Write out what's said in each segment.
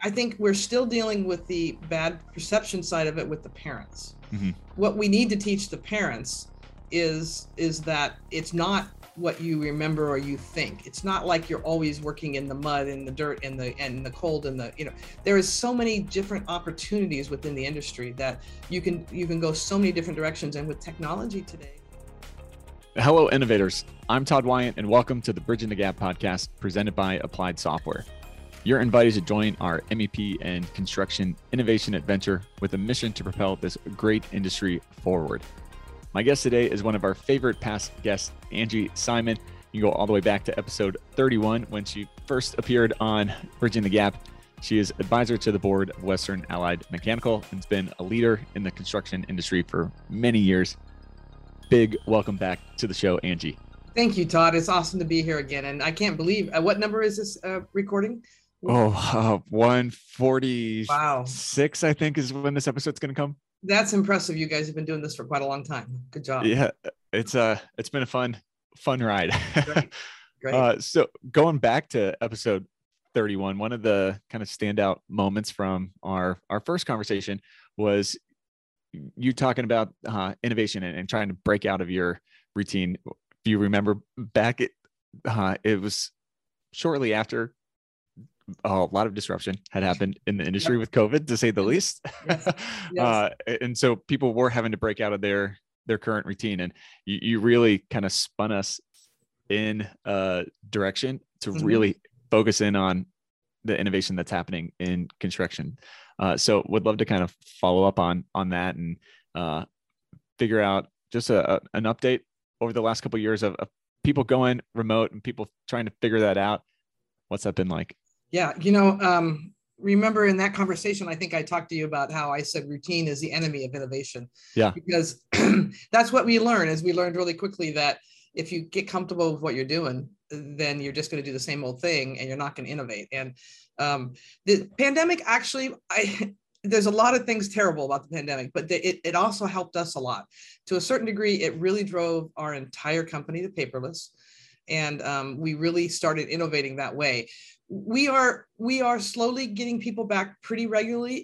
I think we're still dealing with the bad perception side of it with the parents. Mm-hmm. What we need to teach the parents is that it's not what you remember or you think. It's not like you're always working in the mud and the dirt and the cold and the, you know, there is so many different opportunities within the industry that you can go so many different directions, and with technology today. Hello, innovators. I'm Todd Wyant, and welcome to the Bridging the Gap podcast presented by Applied Software. You're invited to join our MEP and construction innovation adventure with a mission to propel this great industry forward. My guest today is one of our favorite past guests, Angie Simon. You can go all the way back to episode 31 when she first appeared on Bridging the Gap. She is advisor to the board of Western Allied Mechanical and has been a leader in the construction industry for many years. Big welcome back to the show, Angie. Thank you, Todd. It's awesome to be here again. And I can't believe, what number is this recording? Oh, 146, wow. I think, is when this episode's going to come. That's impressive. You guys have been doing this for quite a long time. Good job. Yeah, it's been a fun ride. Great. Great. So going back to episode 31, one of the kind of standout moments from our first conversation was you talking about innovation and trying to break out of your routine. Do you remember back it was shortly after a lot of disruption had happened in the industry, yep, with COVID, to say the least. Yes. Yes. And so people were having to break out of their current routine, and you really kind of spun us in a direction to mm-hmm. really focus in on the innovation that's happening in construction. So would love to kind of follow up on that and figure out just an update over the last couple of years of people going remote and people trying to figure that out. What's that been like? Yeah, you know, remember in that conversation, I think I talked to you about how I said routine is the enemy of innovation. Yeah. Because that's what we learn, is we learned really quickly that if you get comfortable with what you're doing, then you're just going to do the same old thing and you're not going to innovate. And the pandemic actually, there's a lot of things terrible about the pandemic, but it also helped us a lot. To a certain degree, it really drove our entire company to paperless. And we really started innovating that way. We are slowly getting people back pretty regularly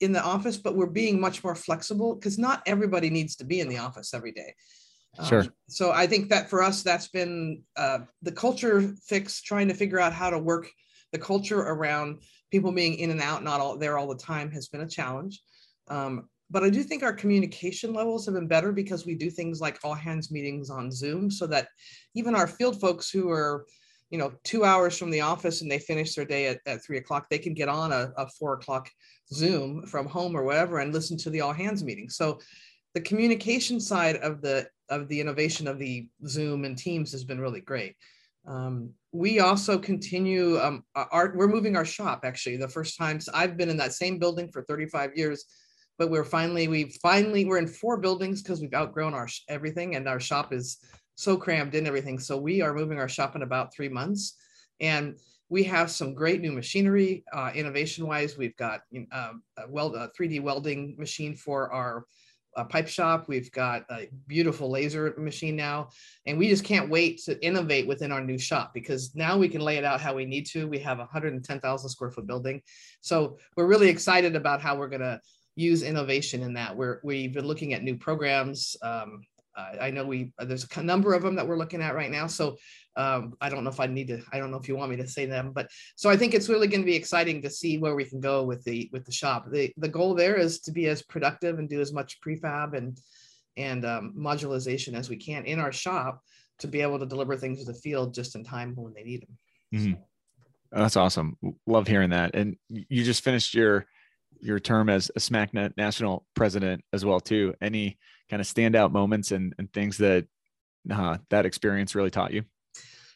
in the office, but we're being much more flexible because not everybody needs to be in the office every day. Sure. So I think that for us, that's been the culture fix, trying to figure out how to work the culture around people being in and out, not all there all the time, has been a challenge. But I do think our communication levels have been better because we do things like all hands meetings on Zoom, so that even our field folks who are, you know, 2 hours from the office and they finish their day at 3 o'clock, they can get on a 4 o'clock Zoom from home or whatever and listen to the all hands meeting. So the communication side of the innovation of the Zoom and Teams has been really great. We also continue, we're moving our shop, actually, the first time. So I've been in that same building for 35 years, but we're in 4 buildings because we've outgrown everything, and our shop is so crammed in everything. So we are moving our shop in about 3 months, and we have some great new machinery, innovation wise. We've got a 3D welding machine for our pipe shop. We've got a beautiful laser machine now, and we just can't wait to innovate within our new shop because now we can lay it out how we need to. We have a 110,000 square foot building. So we're really excited about how we're going to use innovation in that. We've been looking at new programs. I know there's a number of them that we're looking at right now. So I don't know if you want me to say them, but so I think it's really going to be exciting to see where we can go with the shop. The goal there is to be as productive and do as much prefab and modularization as we can in our shop to be able to deliver things to the field just in time when they need them. Mm-hmm. So. That's awesome. Love hearing that. And you just finished your term as a SMACNA national president as well too. Any kind of standout moments and things that experience really taught you?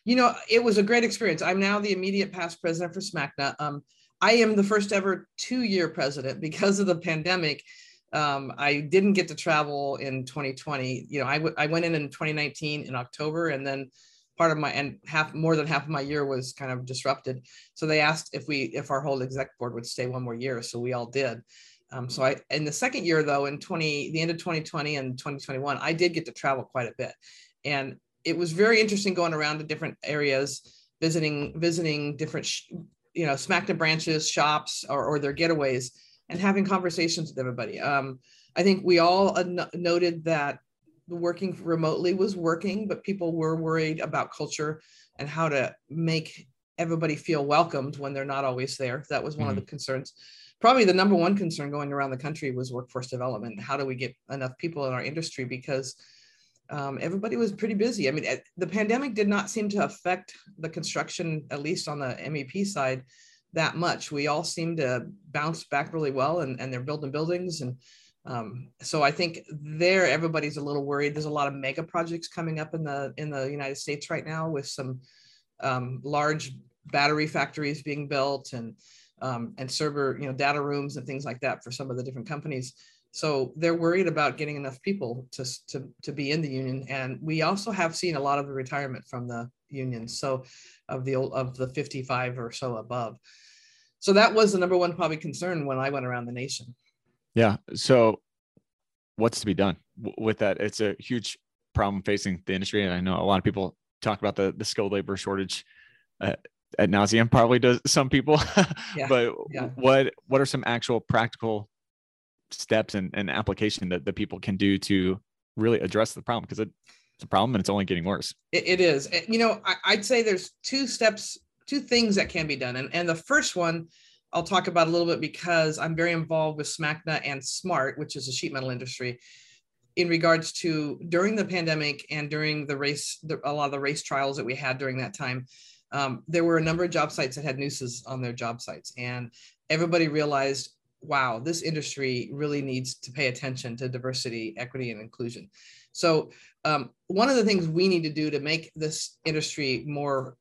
You know, it was a great experience. I'm now the immediate past president for SMACNA. I am the first ever 2-year president because of the pandemic. I didn't get to travel in 2020. You know, I went in 2019 in October, and then more than half of my year was kind of disrupted. So they asked if our whole exec board would stay one more year. So we all did. So in the second year though, the end of 2020 and 2021, I did get to travel quite a bit. And it was very interesting going around to different areas, visiting different you know, SMACNA branches, shops, or their getaways, and having conversations with everybody. I think we all noted that working remotely was working, but people were worried about culture and how to make everybody feel welcomed when they're not always there. That was one of the concerns. Probably the number one concern going around the country was workforce development. How do we get enough people in our industry? Because everybody was pretty busy. I mean, the pandemic did not seem to affect the construction, at least on the MEP side, that much. We all seemed to bounce back really well, and they're building buildings. And so I think there, everybody's a little worried. There's a lot of mega projects coming up in the United States right now, with some large battery factories being built, and server, you know, data rooms and things like that for some of the different companies. So they're worried about getting enough people to be in the union. And we also have seen a lot of the retirement from the unions. So of the 55 or so above. So that was the number one probably concern when I went around the nation. Yeah. So what's to be done with that? It's a huge problem facing the industry. And I know a lot of people talk about the skilled labor shortage ad nauseum, probably does some people, but what are some actual practical steps and application that people can do to really address the problem? Because it's a problem and it's only getting worse. It is. You know, I'd say there's two things that can be done. And the first one I'll talk about a little bit, because I'm very involved with SMACNA and SMART, which is the sheet metal industry, in regards to during the pandemic and during the race, a lot of the race trials that we had during that time. There were a number of job sites that had nooses on their job sites, and everybody realized, wow, this industry really needs to pay attention to diversity, equity, and inclusion. So one of the things we need to do to make this industry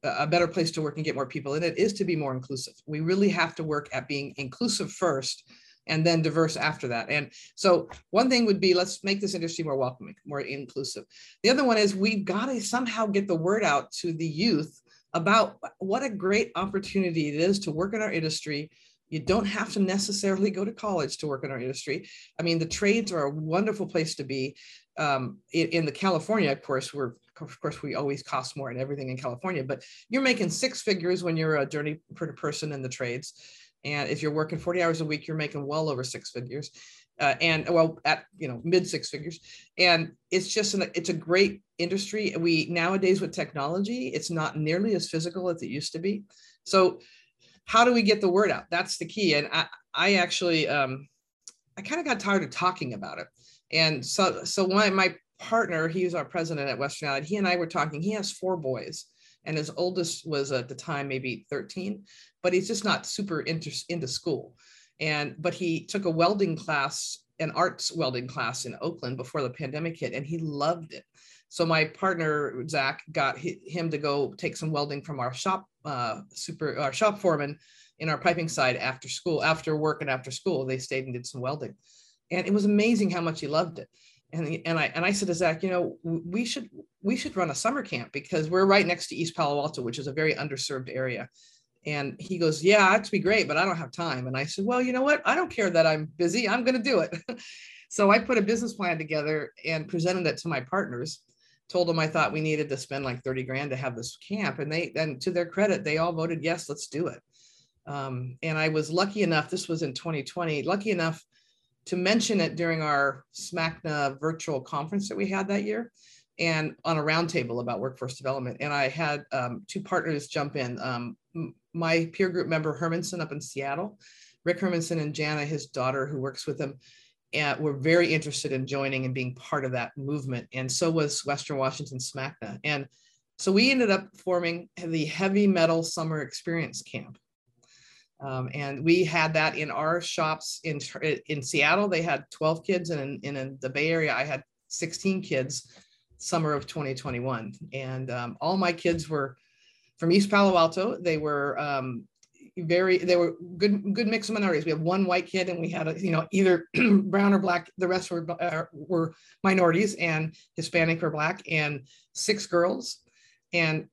a better place to work and get more people in it is to be more inclusive. We really have to work at being inclusive first and then diverse after that. And so one thing would be, let's make this industry more welcoming, more inclusive. The other one is, we've got to somehow get the word out to the youth about what a great opportunity it is to work in our industry. You don't have to necessarily go to college to work in our industry. I mean, the trades are a wonderful place to be. In the California, of course, we always cost more in everything in California, but you're making six figures when you're a journey person in the trades. And if you're working 40 hours a week, you're making well over six figures, mid six figures. And it's just it's a great industry. We nowadays with technology, it's not nearly as physical as it used to be. So how do we get the word out? That's the key. And I actually, I kind of got tired of talking about it. And so my partner, he's our president at Western Allied, he and I were talking. He has four boys, and his oldest was at the time maybe 13, but he's just not super into school. But he took a welding class, an arts welding class in Oakland before the pandemic hit, and he loved it. So my partner, Zach, got him to go take some welding from our shop foreman in our piping side after work and after school. They stayed and did some welding. And it was amazing how much he loved it. And I said to Zach, you know, we should run a summer camp, because we're right next to East Palo Alto, which is a very underserved area. And he goes, yeah, that'd be great, but I don't have time. And I said, well, you know what? I don't care that I'm busy. I'm going to do it. So I put a business plan together and presented it to my partners, told them I thought we needed to spend like 30 grand to have this camp. And to their credit, they all voted, yes, let's do it. And I was lucky enough, this was in 2020, lucky enough to mention it during our SMACNA virtual conference that we had that year, and on a roundtable about workforce development. And I had two partners jump in. My peer group member, Hermanson up in Seattle, Rick Hermanson, and Jana, his daughter who works with him, were very interested in joining and being part of that movement. And so was Western Washington SMACNA. And so we ended up forming the Heavy Metal Summer Experience Camp. And we had that in our shops in Seattle. They had 12 kids, and in the Bay Area, I had 16 kids, summer of 2021. And all my kids were from East Palo Alto. They were they were good mix of minorities. We had one white kid, and we had either brown or black. The rest were minorities, and Hispanic or black, and six girls. And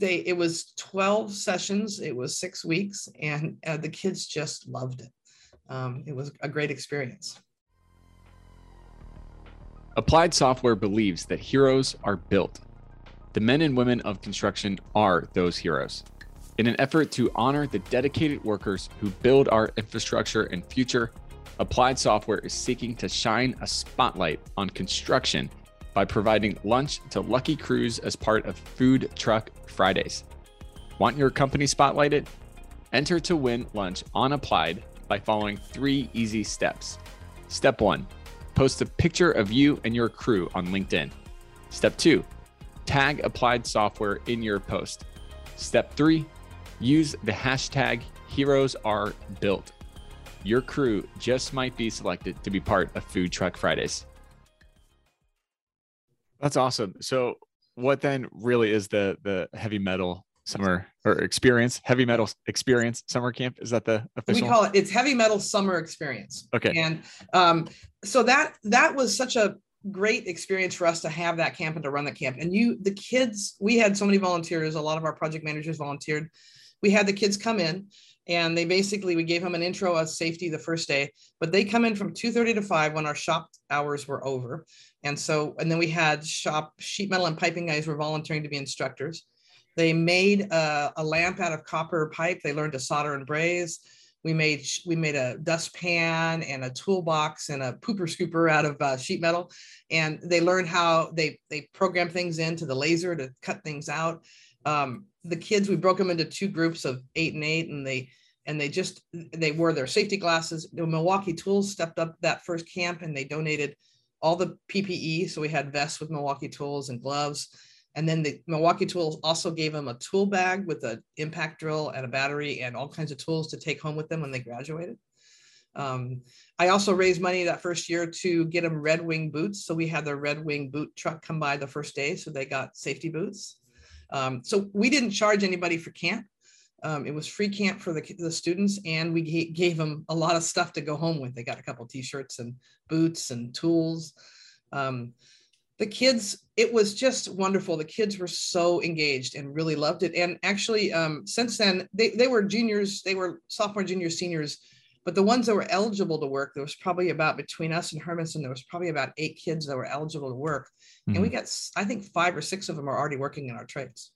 it was 12 sessions. It was 6 weeks, and the kids just loved it. It was a great experience. Applied Software believes that heroes are built. The men and women of construction are those heroes. In an effort to honor the dedicated workers who build our infrastructure and future, Applied Software is seeking to shine a spotlight on construction by providing lunch to lucky crews as part of Food Truck Fridays. Want your company spotlighted? Enter to win lunch on Applied by following 3 easy steps. Step 1, post a picture of you and your crew on LinkedIn. Step 2, tag Applied Software in your post. Step 3, use the hashtag HeroesAreBuilt. Your crew just might be selected to be part of Food Truck Fridays. That's awesome. So what then really is the Heavy Metal Summer or Experience? Heavy Metal Experience Summer Camp? Is that the official? We call it, it's Heavy Metal Summer Experience. Okay. And so that was such a great experience for us to have that camp and to run the camp. And the kids, we had so many volunteers, a lot of our project managers volunteered. We had the kids come in and we gave them an intro of safety the first day, but they come in from 2:30 to 5 when our shop hours were over. And then we had sheet metal and piping guys were volunteering to be instructors. They made a lamp out of copper pipe. They learned to solder and braze. We made a dustpan and a toolbox and a pooper scooper out of sheet metal. And they learned how they program things into the laser to cut things out. The kids, we broke them into 2 groups of 8 and 8, and they wore their safety glasses. The Milwaukee Tools stepped up that first camp and they donated all the PPE. So we had vests with Milwaukee Tools and gloves. And then the Milwaukee Tools also gave them a tool bag with an impact drill and a battery and all kinds of tools to take home with them when they graduated. I also raised money that first year to get them Red Wing boots. So we had their Red Wing boot truck come by the first day. So they got safety boots. So we didn't charge anybody for camp. It was free camp for the students, and we gave them a lot of stuff to go home with. They got a couple t-shirts and boots and tools. The kids, it was just wonderful. The kids were so engaged and really loved it. And actually, since then, they were juniors, they were sophomore, junior, seniors, but the ones that were eligible to work, there was probably about, between us and Hermanson, there was probably about 8 kids that were eligible to work. And we got, I think 5 or 6 of them are already working in our trades.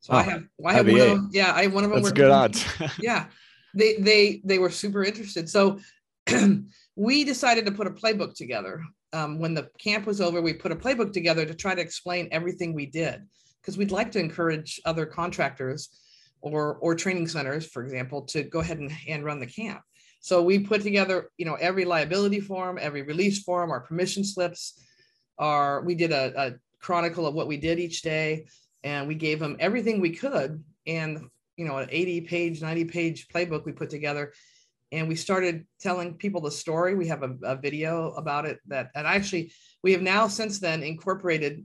So I have one of them, yeah, I have one of them. That's good odds. Yeah, they were super interested. So we decided to put a playbook together. When the camp was over, we put a playbook together to try to explain everything we did, because we'd like to encourage other contractors or training centers, for example, to go ahead and run the camp. So we put together, every liability form, every release form, our permission slips, we did a chronicle of what we did each day, and we gave them everything we could. And, an 80-page, 90-page playbook we put together. And we started telling people the story. We have a video about it we have now since then incorporated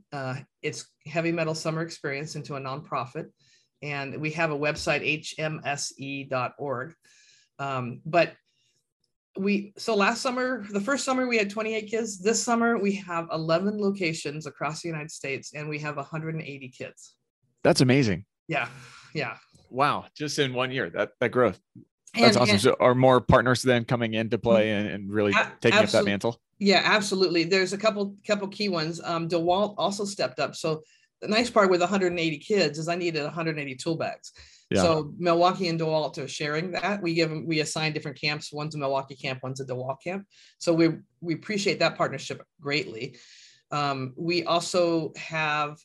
its Heavy Metal Summer Experience into a nonprofit. And we have a website, hmse.org. So last summer, the first summer we had 28 kids. This summer we have 11 locations across the United States, and we have 180 kids. That's amazing. Yeah. Yeah. Wow. Just in one year, that growth. That's awesome. So are more partners then coming into play and really taking up that mantle? Yeah, absolutely. There's a couple key ones. DeWalt also stepped up. So the nice part with 180 kids is I needed 180 tool bags. Yeah. So Milwaukee and DeWalt are sharing that. We assign different camps. One's a Milwaukee camp, one's a DeWalt camp. So we appreciate that partnership greatly. We also have,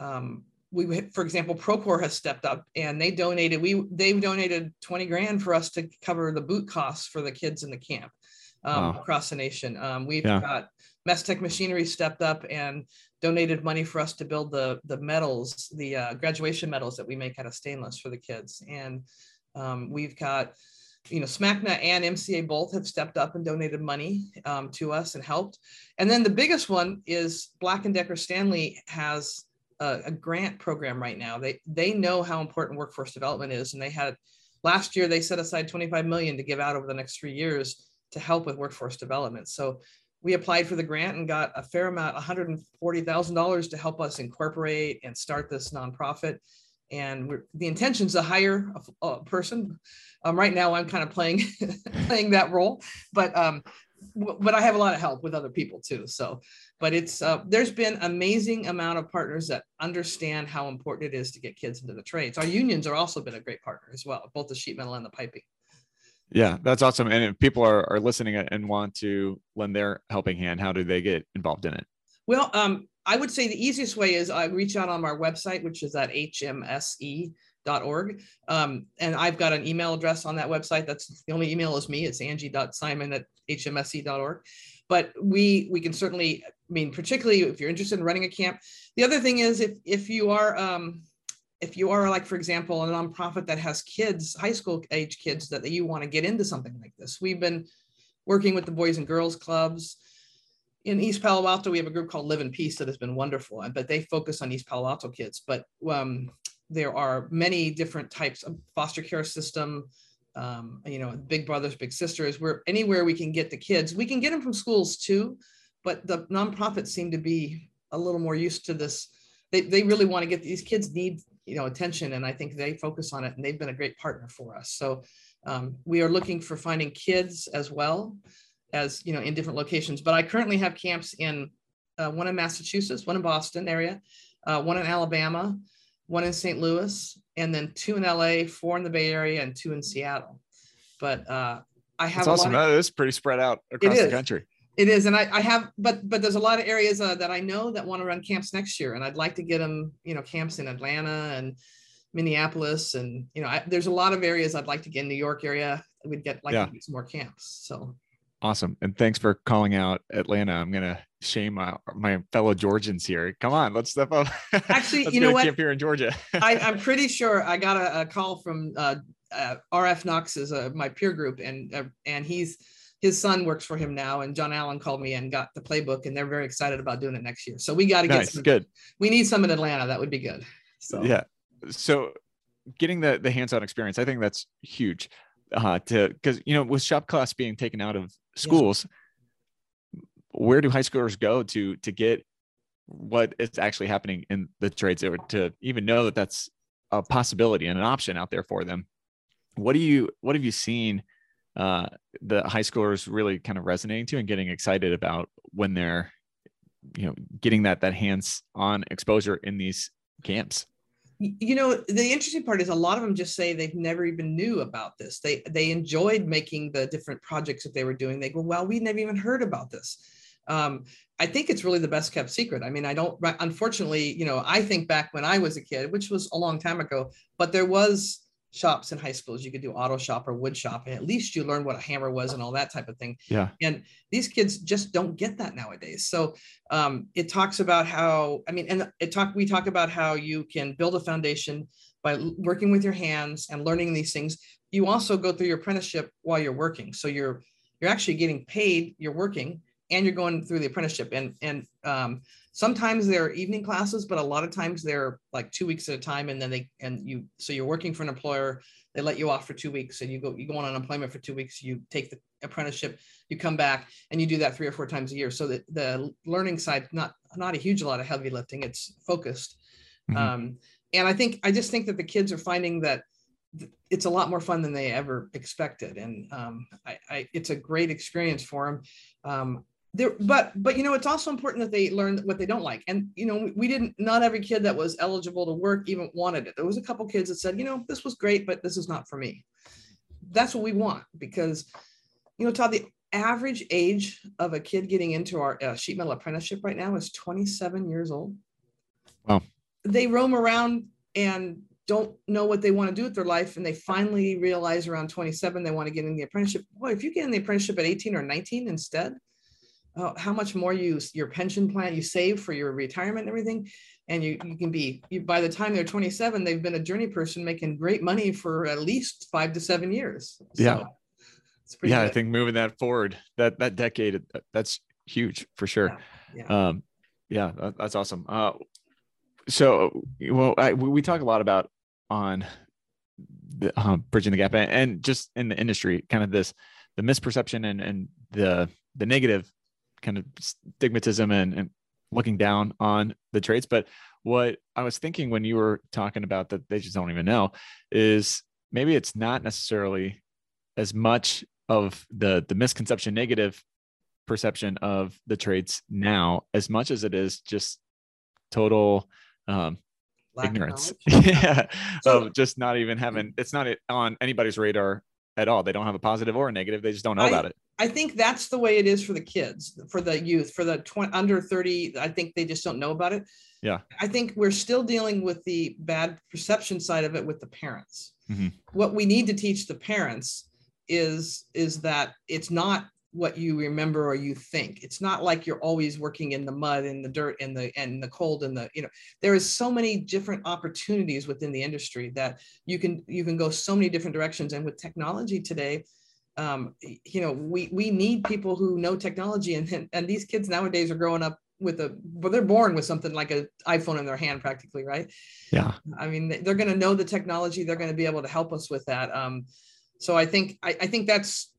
for example, Procore has stepped up and they've donated 20 grand for us to cover the boot costs for the kids in the camp across the nation. We've got Mestec Machinery stepped up and donated money for us to build the medals, the graduation medals that we make out of stainless for the kids. And we've got, SMACNA and MCA both have stepped up and donated money to us and helped. And then the biggest one is Black & Decker Stanley has a grant program right now. They know how important workforce development is. And last year, they set aside $25 million to give out over the next 3 years to help with workforce development. So we applied for the grant and got a fair amount, $140,000, to help us incorporate and start this nonprofit. And the intention is to hire a person. Right now I'm kind of playing that role, but but I have a lot of help with other people too. So, but it's, there's been amazing amount of partners that understand how important it is to get kids into the trades. Our unions are also been a great partner as well, both the sheet metal and the piping. Yeah, that's awesome. And if people are listening and want to lend their helping hand, how do they get involved in it? Well, I would say the easiest way is I reach out on our website, which is at hmse.org. And I've got an email address on that website. That's the only email is me. It's angie.simon@hmse.org. But we can certainly, I mean, particularly if you're interested in running a camp. The other thing is if you are like, for example, a nonprofit that has kids, high school age kids that you want to get into something like this. We've been working with the Boys and Girls Clubs. In East Palo Alto, we have a group called Live in Peace that has been wonderful, but they focus on East Palo Alto kids. But there are many different types of foster care system, Big Brothers, Big Sisters, where anywhere we can get the kids. We can get them from schools too, but the nonprofits seem to be a little more used to this. They really want to get these kids need, attention. And I think they focus on it, and they've been a great partner for us. So we are looking for finding kids as well as, in different locations, but I currently have camps in one in Massachusetts, one in Boston area, one in Alabama, one in St. Louis, and then two in LA, four in the Bay Area, and two in Seattle. But I have— That's awesome. That is pretty spread out across the country. It is. And I have, but there's a lot of areas that I know that want to run camps next year. And I'd like to get them, camps in Atlanta and Minneapolis. And, there's a lot of areas I'd like to get in New York area. We'd to do some more camps. So. Awesome. And thanks for calling out Atlanta. I'm going to shame my fellow Georgians here. Come on, let's step up. Actually, let's get a camp here in Georgia. I'm pretty sure I got a call from RF Knox is my peer group, and his son works for him now. And John Allen called me and got the playbook, and they're very excited about doing it next year. So we got to get some. Good. We need some in Atlanta. That would be good. So yeah. So getting the hands-on experience, I think that's huge. Because with shop class being taken out of schools, where do high schoolers go to get what is actually happening in the trades, or to even know that that's a possibility and an option out there for them? What have you seen the high schoolers really kind of resonating to and getting excited about when they're, getting that hands-on exposure in these camps? The interesting part is a lot of them just say they've never even knew about this. They enjoyed making the different projects that they were doing. They go, well, we never even heard about this. I think it's really the best kept secret. I mean, unfortunately, I think back when I was a kid, which was a long time ago, but there was shops in high schools. You could do auto shop or wood shop, and at least you learned what a hammer was and all that type of thing. Yeah. And these kids just don't get that nowadays. So it talks about how, we talk about how you can build a foundation by working with your hands and learning these things. You also go through your apprenticeship while you're working. So you're actually getting paid, you're working, and you're going through the apprenticeship. And sometimes they're evening classes, but a lot of times they're like 2 weeks at a time. And then so you're working for an employer, they let you off for 2 weeks, and you go on unemployment for 2 weeks, you take the apprenticeship, you come back, and you do that 3 or 4 times a year. So that the learning side, not a huge lot of heavy lifting, it's focused. Mm-hmm. And I just think that the kids are finding that it's a lot more fun than they ever expected. And it's a great experience for them. But it's also important that they learn what they don't like. And, not every kid that was eligible to work even wanted it. There was a couple kids that said, this was great, but this is not for me. That's what we want, because, Todd, the average age of a kid getting into our sheet metal apprenticeship right now is 27 years old. Wow. They roam around and don't know what they want to do with their life. And they finally realize around 27, they want to get in the apprenticeship. Boy, if you get in the apprenticeship at 18 or 19 instead, how much more your pension plan you save for your retirement and everything. And you can be, by the time they're 27, they've been a journey person making great money for at least 5 to 7 years. Yeah. So it's pretty good. I think moving that forward, that decade, that's huge for sure. Yeah. That's awesome. We talk a lot about on the, bridging the gap and just in the industry, kind of the misperception and the negative kind of stigmatism and looking down on the trades. But what I was thinking when you were talking about that they just don't even know is maybe it's not necessarily as much of the misconception negative perception of the trades now as much as it is just total ignorance. Yeah. Of just not even having, it's not on anybody's radar at all. They don't have a positive or a negative. They just don't know about it. I think that's the way it is for the kids, for the youth, for the under 30. I think they just don't know about it. Yeah. I think we're still dealing with the bad perception side of it with the parents. Mm-hmm. What we need to teach the parents is that it's not what you remember or you think. It's not like you're always working in the mud and the dirt and the cold and the, you know, there is so many different opportunities within the industry that you can go so many different directions. And with technology today, you know, we need people who know technology, and these kids nowadays are growing up with they're born with something like an iPhone in their hand practically, right? Yeah. I mean, they're going to know the technology. They're going to be able to help us with that. So I think that's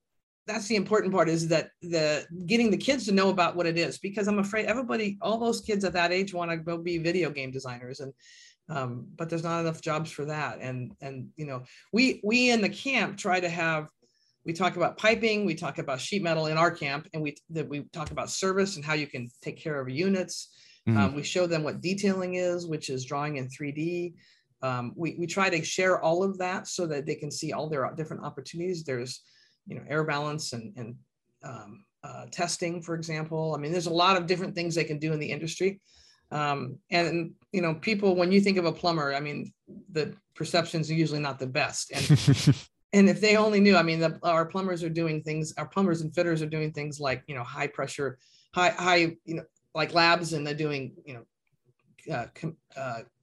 the important part, is that getting the kids to know about what it is, because I'm afraid all those kids at that age want to go be video game designers, and but there's not enough jobs for that. And you know, we in the camp we talk about piping, we talk about sheet metal in our camp, and we talk about service and how you can take care of units. Mm-hmm. We show them what detailing is, which is drawing in 3D. We try to share all of that so that they can see all their different opportunities. There's, you know, air balance and testing, for example. I mean, there's a lot of different things they can do in the industry. And you know, people, when you think of a plumber, I mean, the perceptions are usually not the best. And and if they only knew, I mean, our plumbers and fitters are doing things like, you know, high pressure, high, you know, like labs, and they're doing, you know,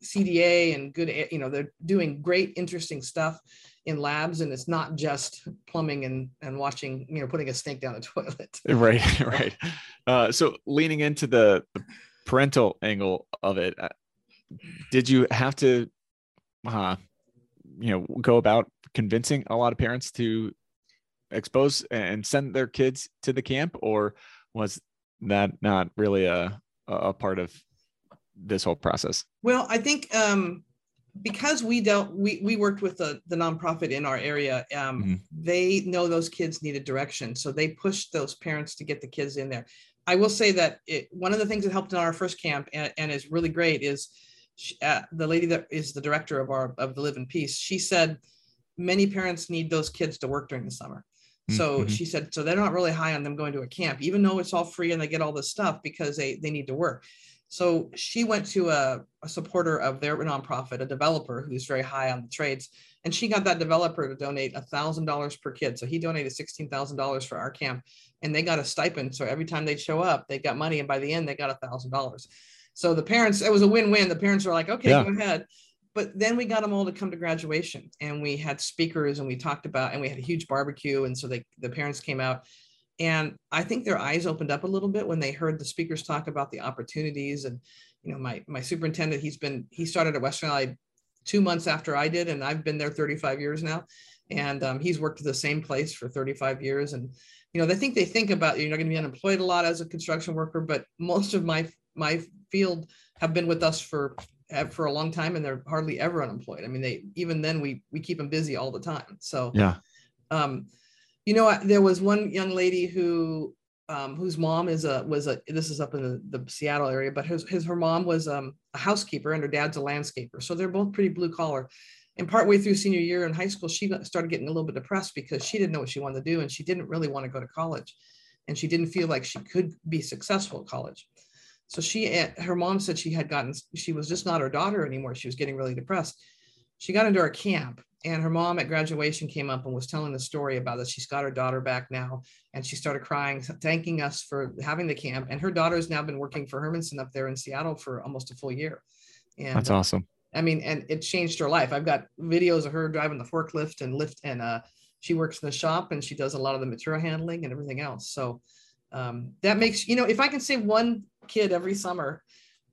CDA and good, you know, they're doing great, interesting stuff in labs. And it's not just plumbing and watching, you know, putting a snake down a toilet. Right. Right. So leaning into the parental angle of it, did you have to, you know, go about convincing a lot of parents to expose and send their kids to the camp, or was that not really a part of this whole process? Well, I think because we worked with the nonprofit in our area, mm-hmm. they know those kids needed direction. So they pushed those parents to get the kids in there. I will say that one of the things that helped in our first camp and is really great is the lady that is the director of the Live in Peace. She said, many parents need those kids to work during the summer. So mm-hmm. she said, so they're not really high on them going to a camp, even though it's all free and they get all this stuff, because they need to work. So she went to a supporter of their nonprofit, a developer who's very high on the trades. And she got that developer to donate $1,000 per kid. So he donated $16,000 for our camp, and they got a stipend. So every time they show up, they got money. And by the end, they got $1,000. So the parents, it was a win-win. The parents were like, okay, yeah. Go ahead. But then we got them all to come to graduation, and we had speakers, and we talked about, and we had a huge barbecue. And so the parents came out, and I think their eyes opened up a little bit when they heard the speakers talk about the opportunities. And, you know, my superintendent, he started at Western Allied 2 months after I did, and I've been there 35 years now. And he's worked at the same place for 35 years. And, you know, they think about, you're not going to be unemployed a lot as a construction worker, but most of my field have been with us for a long time, and they're hardly ever unemployed. I mean, we keep them busy all the time. So, yeah. You know, there was one young lady who, whose mom this is up in the Seattle area, but her mom was a housekeeper, and her dad's a landscaper. So they're both pretty blue collar. And partway through senior year in high school, she started getting a little bit depressed because she didn't know what she wanted to do, and she didn't really want to go to college, and she didn't feel like she could be successful at college. So her mom said she was just not her daughter anymore. She was getting really depressed. She got into our camp, and her mom at graduation came up and was telling the story about that she's got her daughter back now, and she started crying, thanking us for having the camp. And her daughter's now been working for Hermanson up there in Seattle for almost a full year. And that's awesome. I mean, and it changed her life. I've got videos of her driving the forklift and lift, and she works in the shop, and she does a lot of the material handling and everything else. So that makes, you know, if I can save one kid every summer,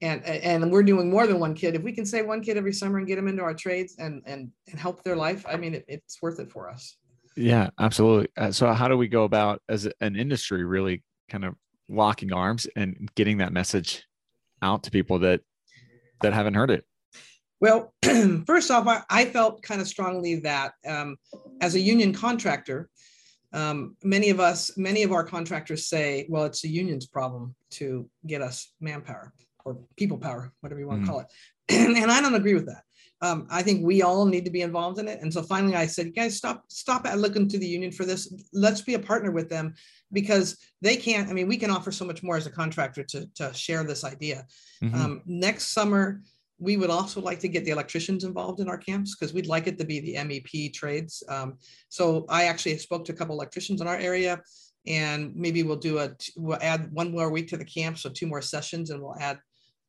and we're doing more than one kid, if we can save one kid every summer and get them into our trades and help their life, I mean, it's worth it for us. Yeah, absolutely. So how do we go about, as an industry, really kind of locking arms and getting that message out to people that haven't heard it? Well, first off, I felt kind of strongly that as a union contractor, Many of our contractors say, well, it's a union's problem to get us manpower or people power, whatever you want to call it. And I don't agree with that. I think we all need to be involved in it. And so finally I said, guys, stop looking to the union for this. Let's be a partner with them, because they can't, I mean, we can offer so much more as a contractor to share this idea. Next summer, we would also like to get the electricians involved in our camps, because we'd like it to be the MEP trades. So I actually spoke to a couple electricians in our area, and maybe we'll add one more week to the camp. So 2 more sessions, and we'll add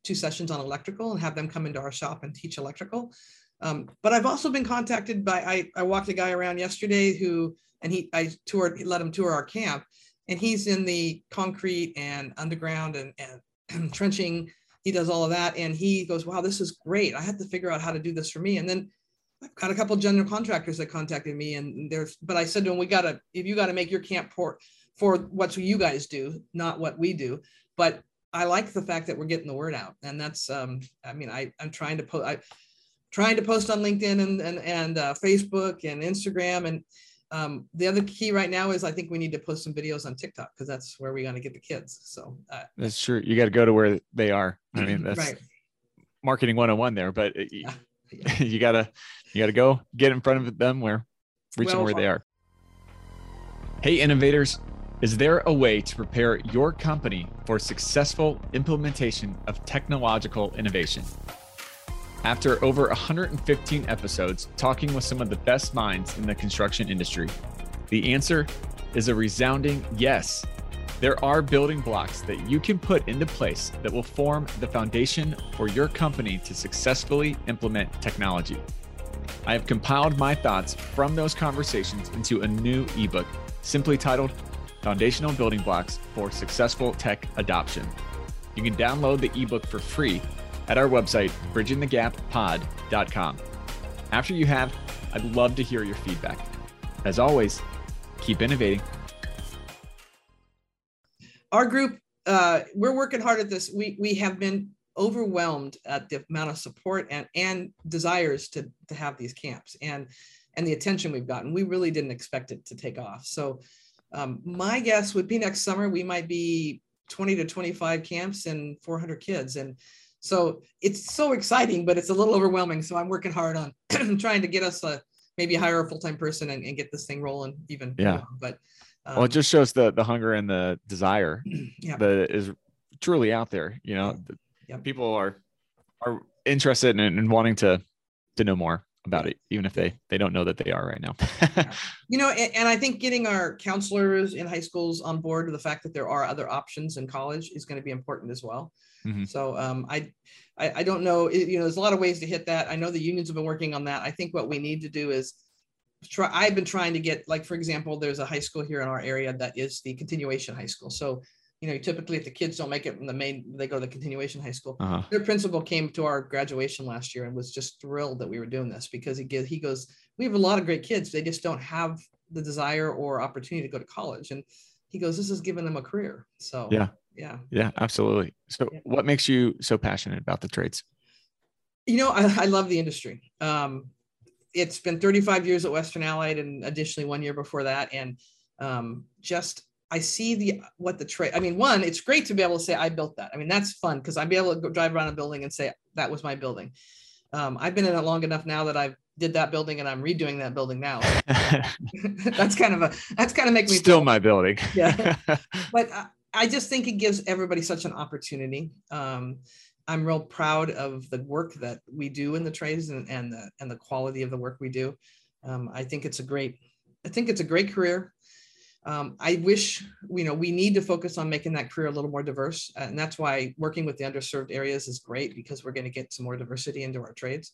2 sessions on electrical and have them come into our shop and teach electrical. But I've also been contacted by, I walked a guy around yesterday let him tour our camp, and he's in the concrete and underground and trenching. He does all of that. And he goes, wow, this is great. I had to figure out how to do this for me. And then I've got a couple of general contractors that contacted me, but I said to him, if you got to make your camp for what you guys do, not what we do. But I like the fact that we're getting the word out, and that's, I'm trying to post on LinkedIn and Facebook and Instagram. And the other key right now is I think we need to post some videos on TikTok, because that's where we're going to get the kids. So that's true. You got to go to where they are. I mean, that's right. Marketing 101 there, but yeah. you gotta go get in front of them where they are. Hey, innovators. Is there a way to prepare your company for successful implementation of technological innovation? After over 115 episodes talking with some of the best minds in the construction industry, the answer is a resounding yes. There are building blocks that you can put into place that will form the foundation for your company to successfully implement technology. I have compiled my thoughts from those conversations into a new ebook, simply titled Foundational Building Blocks for Successful Tech Adoption. You can download the ebook for free at our website, bridgingthegappod.com. After you have, I'd love to hear your feedback. As always, keep innovating. Our group, we're working hard at this. We have been overwhelmed at the amount of support and desires to have these camps and the attention we've gotten. We really didn't expect it to take off. So my guess would be next summer, we might be 20 to 25 camps and 400 kids. And so it's so exciting, but it's a little overwhelming. So I'm working hard on trying to get us maybe hire a full-time person and get this thing rolling even. Yeah. More. But well, it just shows the hunger and the desire that is truly out there. You know, people are interested in wanting to know more about it, even if they don't know that they are right now. You know, and I think getting our counselors in high schools on board with the fact that there are other options in college is going to be important as well. So I don't know, you know, there's a lot of ways to hit that. I know the unions have been working on that. I think what we need to do is I've been trying to get, like, for example, there's a high school here in our area that is the continuation high school. So, you know, typically if the kids don't make it from the main, they go to the continuation high school. Their principal came to our graduation last year and was just thrilled that we were doing this, because he goes, we have a lot of great kids. They just don't have the desire or opportunity to go to college. And he goes, this is giving them a career. So, yeah, absolutely. So what makes you so passionate about the trades? You know, I love the industry. It's been 35 years at Western Allied, and additionally 1 year before that. And I see what the trade, I mean, one, it's great to be able to say, I built that. I mean, that's fun, because I'd be able to go drive around a building and say, that was my building. I've been in it long enough now that I've did that building and I'm redoing that building now. That's kind of make me still feel, my building. But I just think it gives everybody such an opportunity. I'm real proud of the work that we do in the trades and the quality of the work we do. I think it's a great career. I wish, you know, we need to focus on making that career a little more diverse. And that's why working with the underserved areas is great, because we're going to get some more diversity into our trades.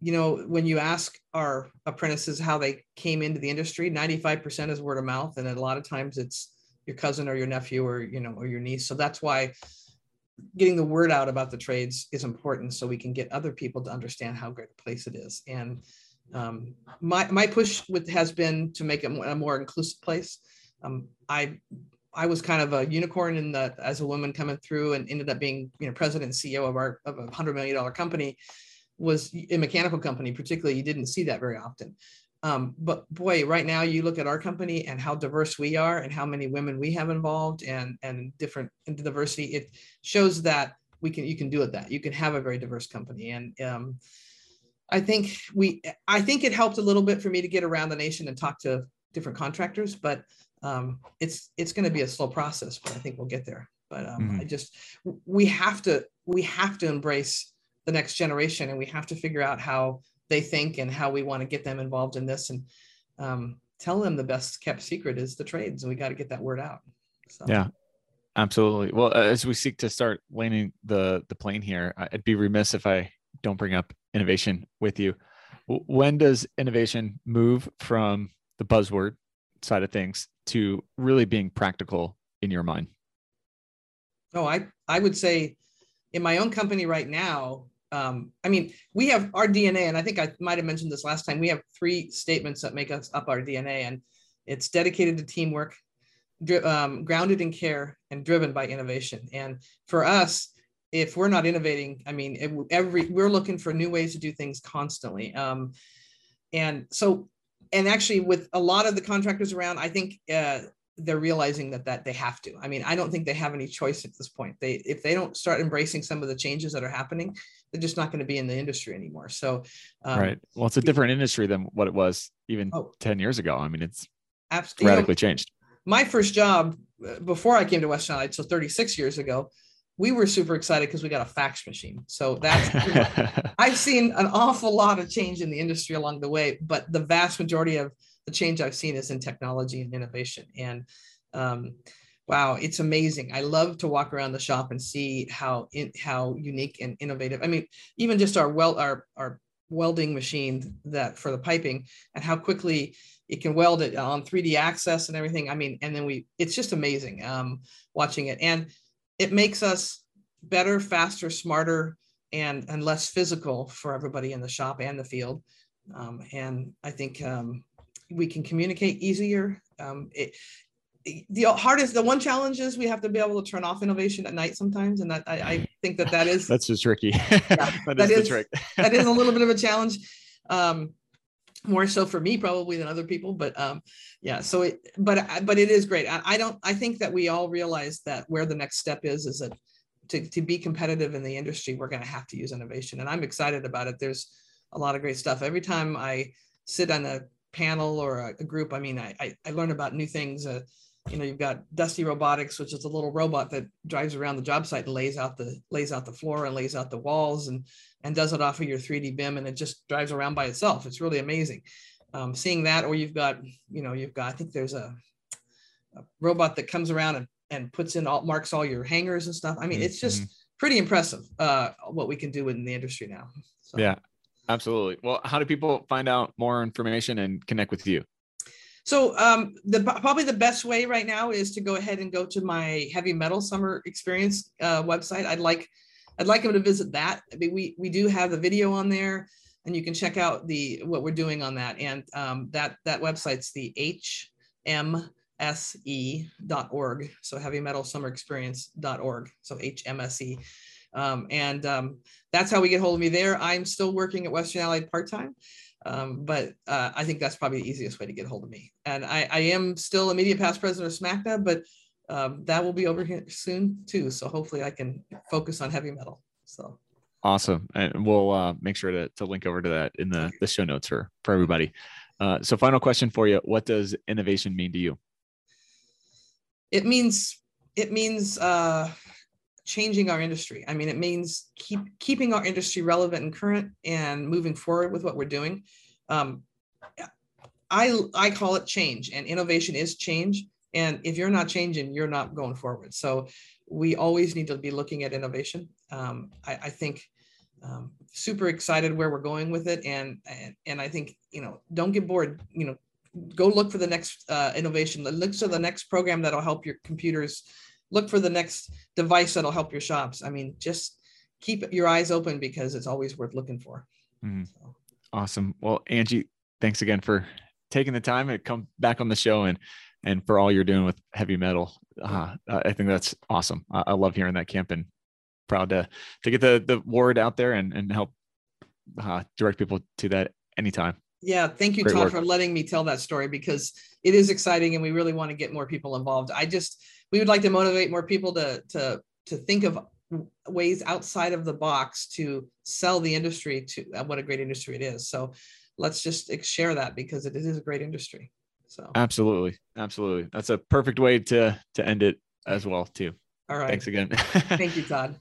You know, when you ask our apprentices how they came into the industry, 95% is word of mouth. And a lot of times it's your cousin or your nephew or, you know, or your niece. So that's why getting the word out about the trades is important, so we can get other people to understand how great a place it is. And my push has been to make it a more inclusive place. I was kind of a unicorn in that, as a woman coming through, and ended up being, you know, president and CEO of a $100 million company, was a mechanical company. Particularly, you didn't see that very often. But boy, right now you look at our company and how diverse we are and how many women we have involved and different diversity. It shows that you can do it, that you can have a very diverse company. And I think it helped a little bit for me to get around the nation and talk to different contractors, but it's going to be a slow process, but I think we'll get there. But we have to embrace the next generation, and we have to figure out how they think and how we want to get them involved in this, and tell them the best kept secret is the trades, and we got to get that word out. So. Yeah, absolutely. Well, as we seek to start landing the plane here, I'd be remiss if I don't bring up innovation with you. When does innovation move from the buzzword side of things to really being practical in your mind? Oh, I would say in my own company right now, I mean, we have our DNA, and I think I might've mentioned this last time. We have three statements that make us up our DNA, and it's dedicated to teamwork, grounded in care, and driven by innovation. And for us, if we're not innovating, I mean, we're looking for new ways to do things constantly. And actually with a lot of the contractors around, I think they're realizing that they have to. I mean, I don't think they have any choice at this point. If they don't start embracing some of the changes that are happening, they're just not going to be in the industry anymore. So, right. Well, it's a different industry than what it was even 10 years ago. I mean, it's absolutely radically changed. My first job before I came to Western Allied, so 36 years ago, we were super excited because we got a fax machine. So that's, I've seen an awful lot of change in the industry along the way, but the vast majority of the change I've seen is in technology and innovation. And wow, it's amazing. I love to walk around the shop and see how unique and innovative. I mean, even just our welding machine that for the piping, and how quickly it can weld it on 3D access and everything. I mean, and then it's just amazing watching it. And it makes us better, faster, smarter, and less physical for everybody in the shop and the field. And I think we can communicate easier. The one challenge is we have to be able to turn off innovation at night sometimes. And I think that is. That's just tricky. Yeah, that is the trick. That is a little bit of a challenge. More so for me probably than other people, but yeah. So but it is great. I think that we all realize that where the next step is that to be competitive in the industry, we're going to have to use innovation. And I'm excited about it. There's a lot of great stuff. Every time I sit on a panel or a group, I mean, I learn about new things. You've got Dusty Robotics, which is a little robot that drives around the job site and lays out the floor and lays out the walls and does it off of your 3D BIM, and it just drives around by itself. It's really amazing seeing that. Or you've got I think there's a robot that comes around and puts in marks all your hangers and stuff. I mean, it's just pretty impressive what we can do in the industry now. So. Yeah, absolutely. Well, how do people find out more information and connect with you? So probably the best way right now is to go ahead and go to my Heavy Metal Summer Experience website. I'd like them to visit that. I mean, we do have the video on there, and you can check out what we're doing on that. And that website's the hmse.org. So heavymetalsummerexperience.org. So HMSE. That's how we get hold of me there. I'm still working at Western Allied part-time. But I think that's probably the easiest way to get hold of me. And I am still immediate past president of SMACNA, but that will be over here soon too. So hopefully I can focus on heavy metal. So awesome. And we'll make sure to link over to that in the show notes for everybody. So final question for you. What does innovation mean to you? It means changing our industry. I mean, it means keeping our industry relevant and current and moving forward with what we're doing. I call it change, and innovation is change. And if you're not changing, you're not going forward. So we always need to be looking at innovation. I think super excited where we're going with it. And I think, don't get bored, go look for the next innovation, look to the next program that'll help your computers. Look for the next device that'll help your shops. I mean, just keep your eyes open because it's always worth looking for. Mm-hmm. So. Awesome. Well, Angie, thanks again for taking the time and come back on the show and for all you're doing with heavy metal. I think that's awesome. I love hearing that camp, and proud to get the word out there and help direct people to that anytime. Yeah, thank you, Todd, for letting me tell that story, because it is exciting and we really want to get more people involved. We would like to motivate more people to think of ways outside of the box to sell the industry to what a great industry it is. So let's just share that, because it is a great industry. So absolutely. Absolutely. That's a perfect way to end it as well too. All right. Thanks again. Thank you, Todd.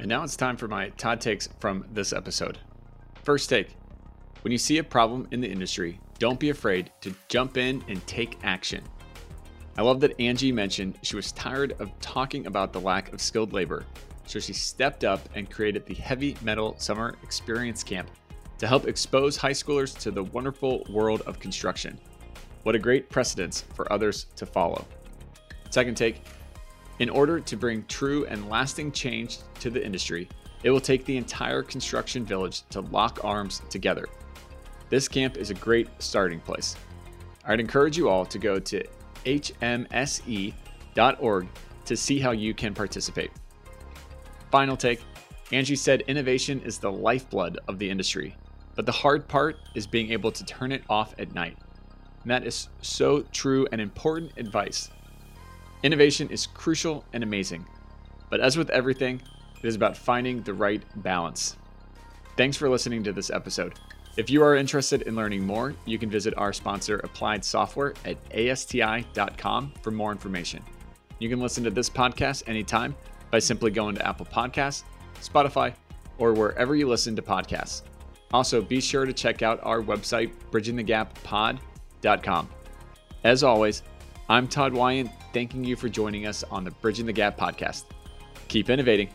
And now it's time for my Todd takes from this episode. First take: when you see a problem in the industry, don't be afraid to jump in and take action. I love that Angie mentioned she was tired of talking about the lack of skilled labor, so she stepped up and created the Heavy Metal Summer Experience Camp to help expose high schoolers to the wonderful world of construction. What a great precedent for others to follow. Second take: in order to bring true and lasting change to the industry, it will take the entire construction village to lock arms together. This camp is a great starting place. I'd encourage you all to go to hmse.org to see how you can participate. Final take: Angie said innovation is the lifeblood of the industry, but the hard part is being able to turn it off at night. And that is so true and important advice. Innovation is crucial and amazing, but as with everything, it is about finding the right balance. Thanks for listening to this episode. If you are interested in learning more, you can visit our sponsor, Applied Software, at ASTI.com for more information. You can listen to this podcast anytime by simply going to Apple Podcasts, Spotify, or wherever you listen to podcasts. Also, be sure to check out our website, bridgingthegappod.com. As always, I'm Todd Wyant, thanking you for joining us on the Bridging the Gap podcast. Keep innovating.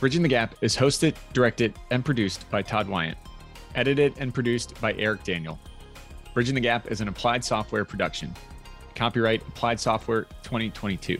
Bridging the Gap is hosted, directed, and produced by Todd Wyant. Edited and produced by Eric Daniel. Bridging the Gap is an Applied Software production. Copyright Applied Software 2022.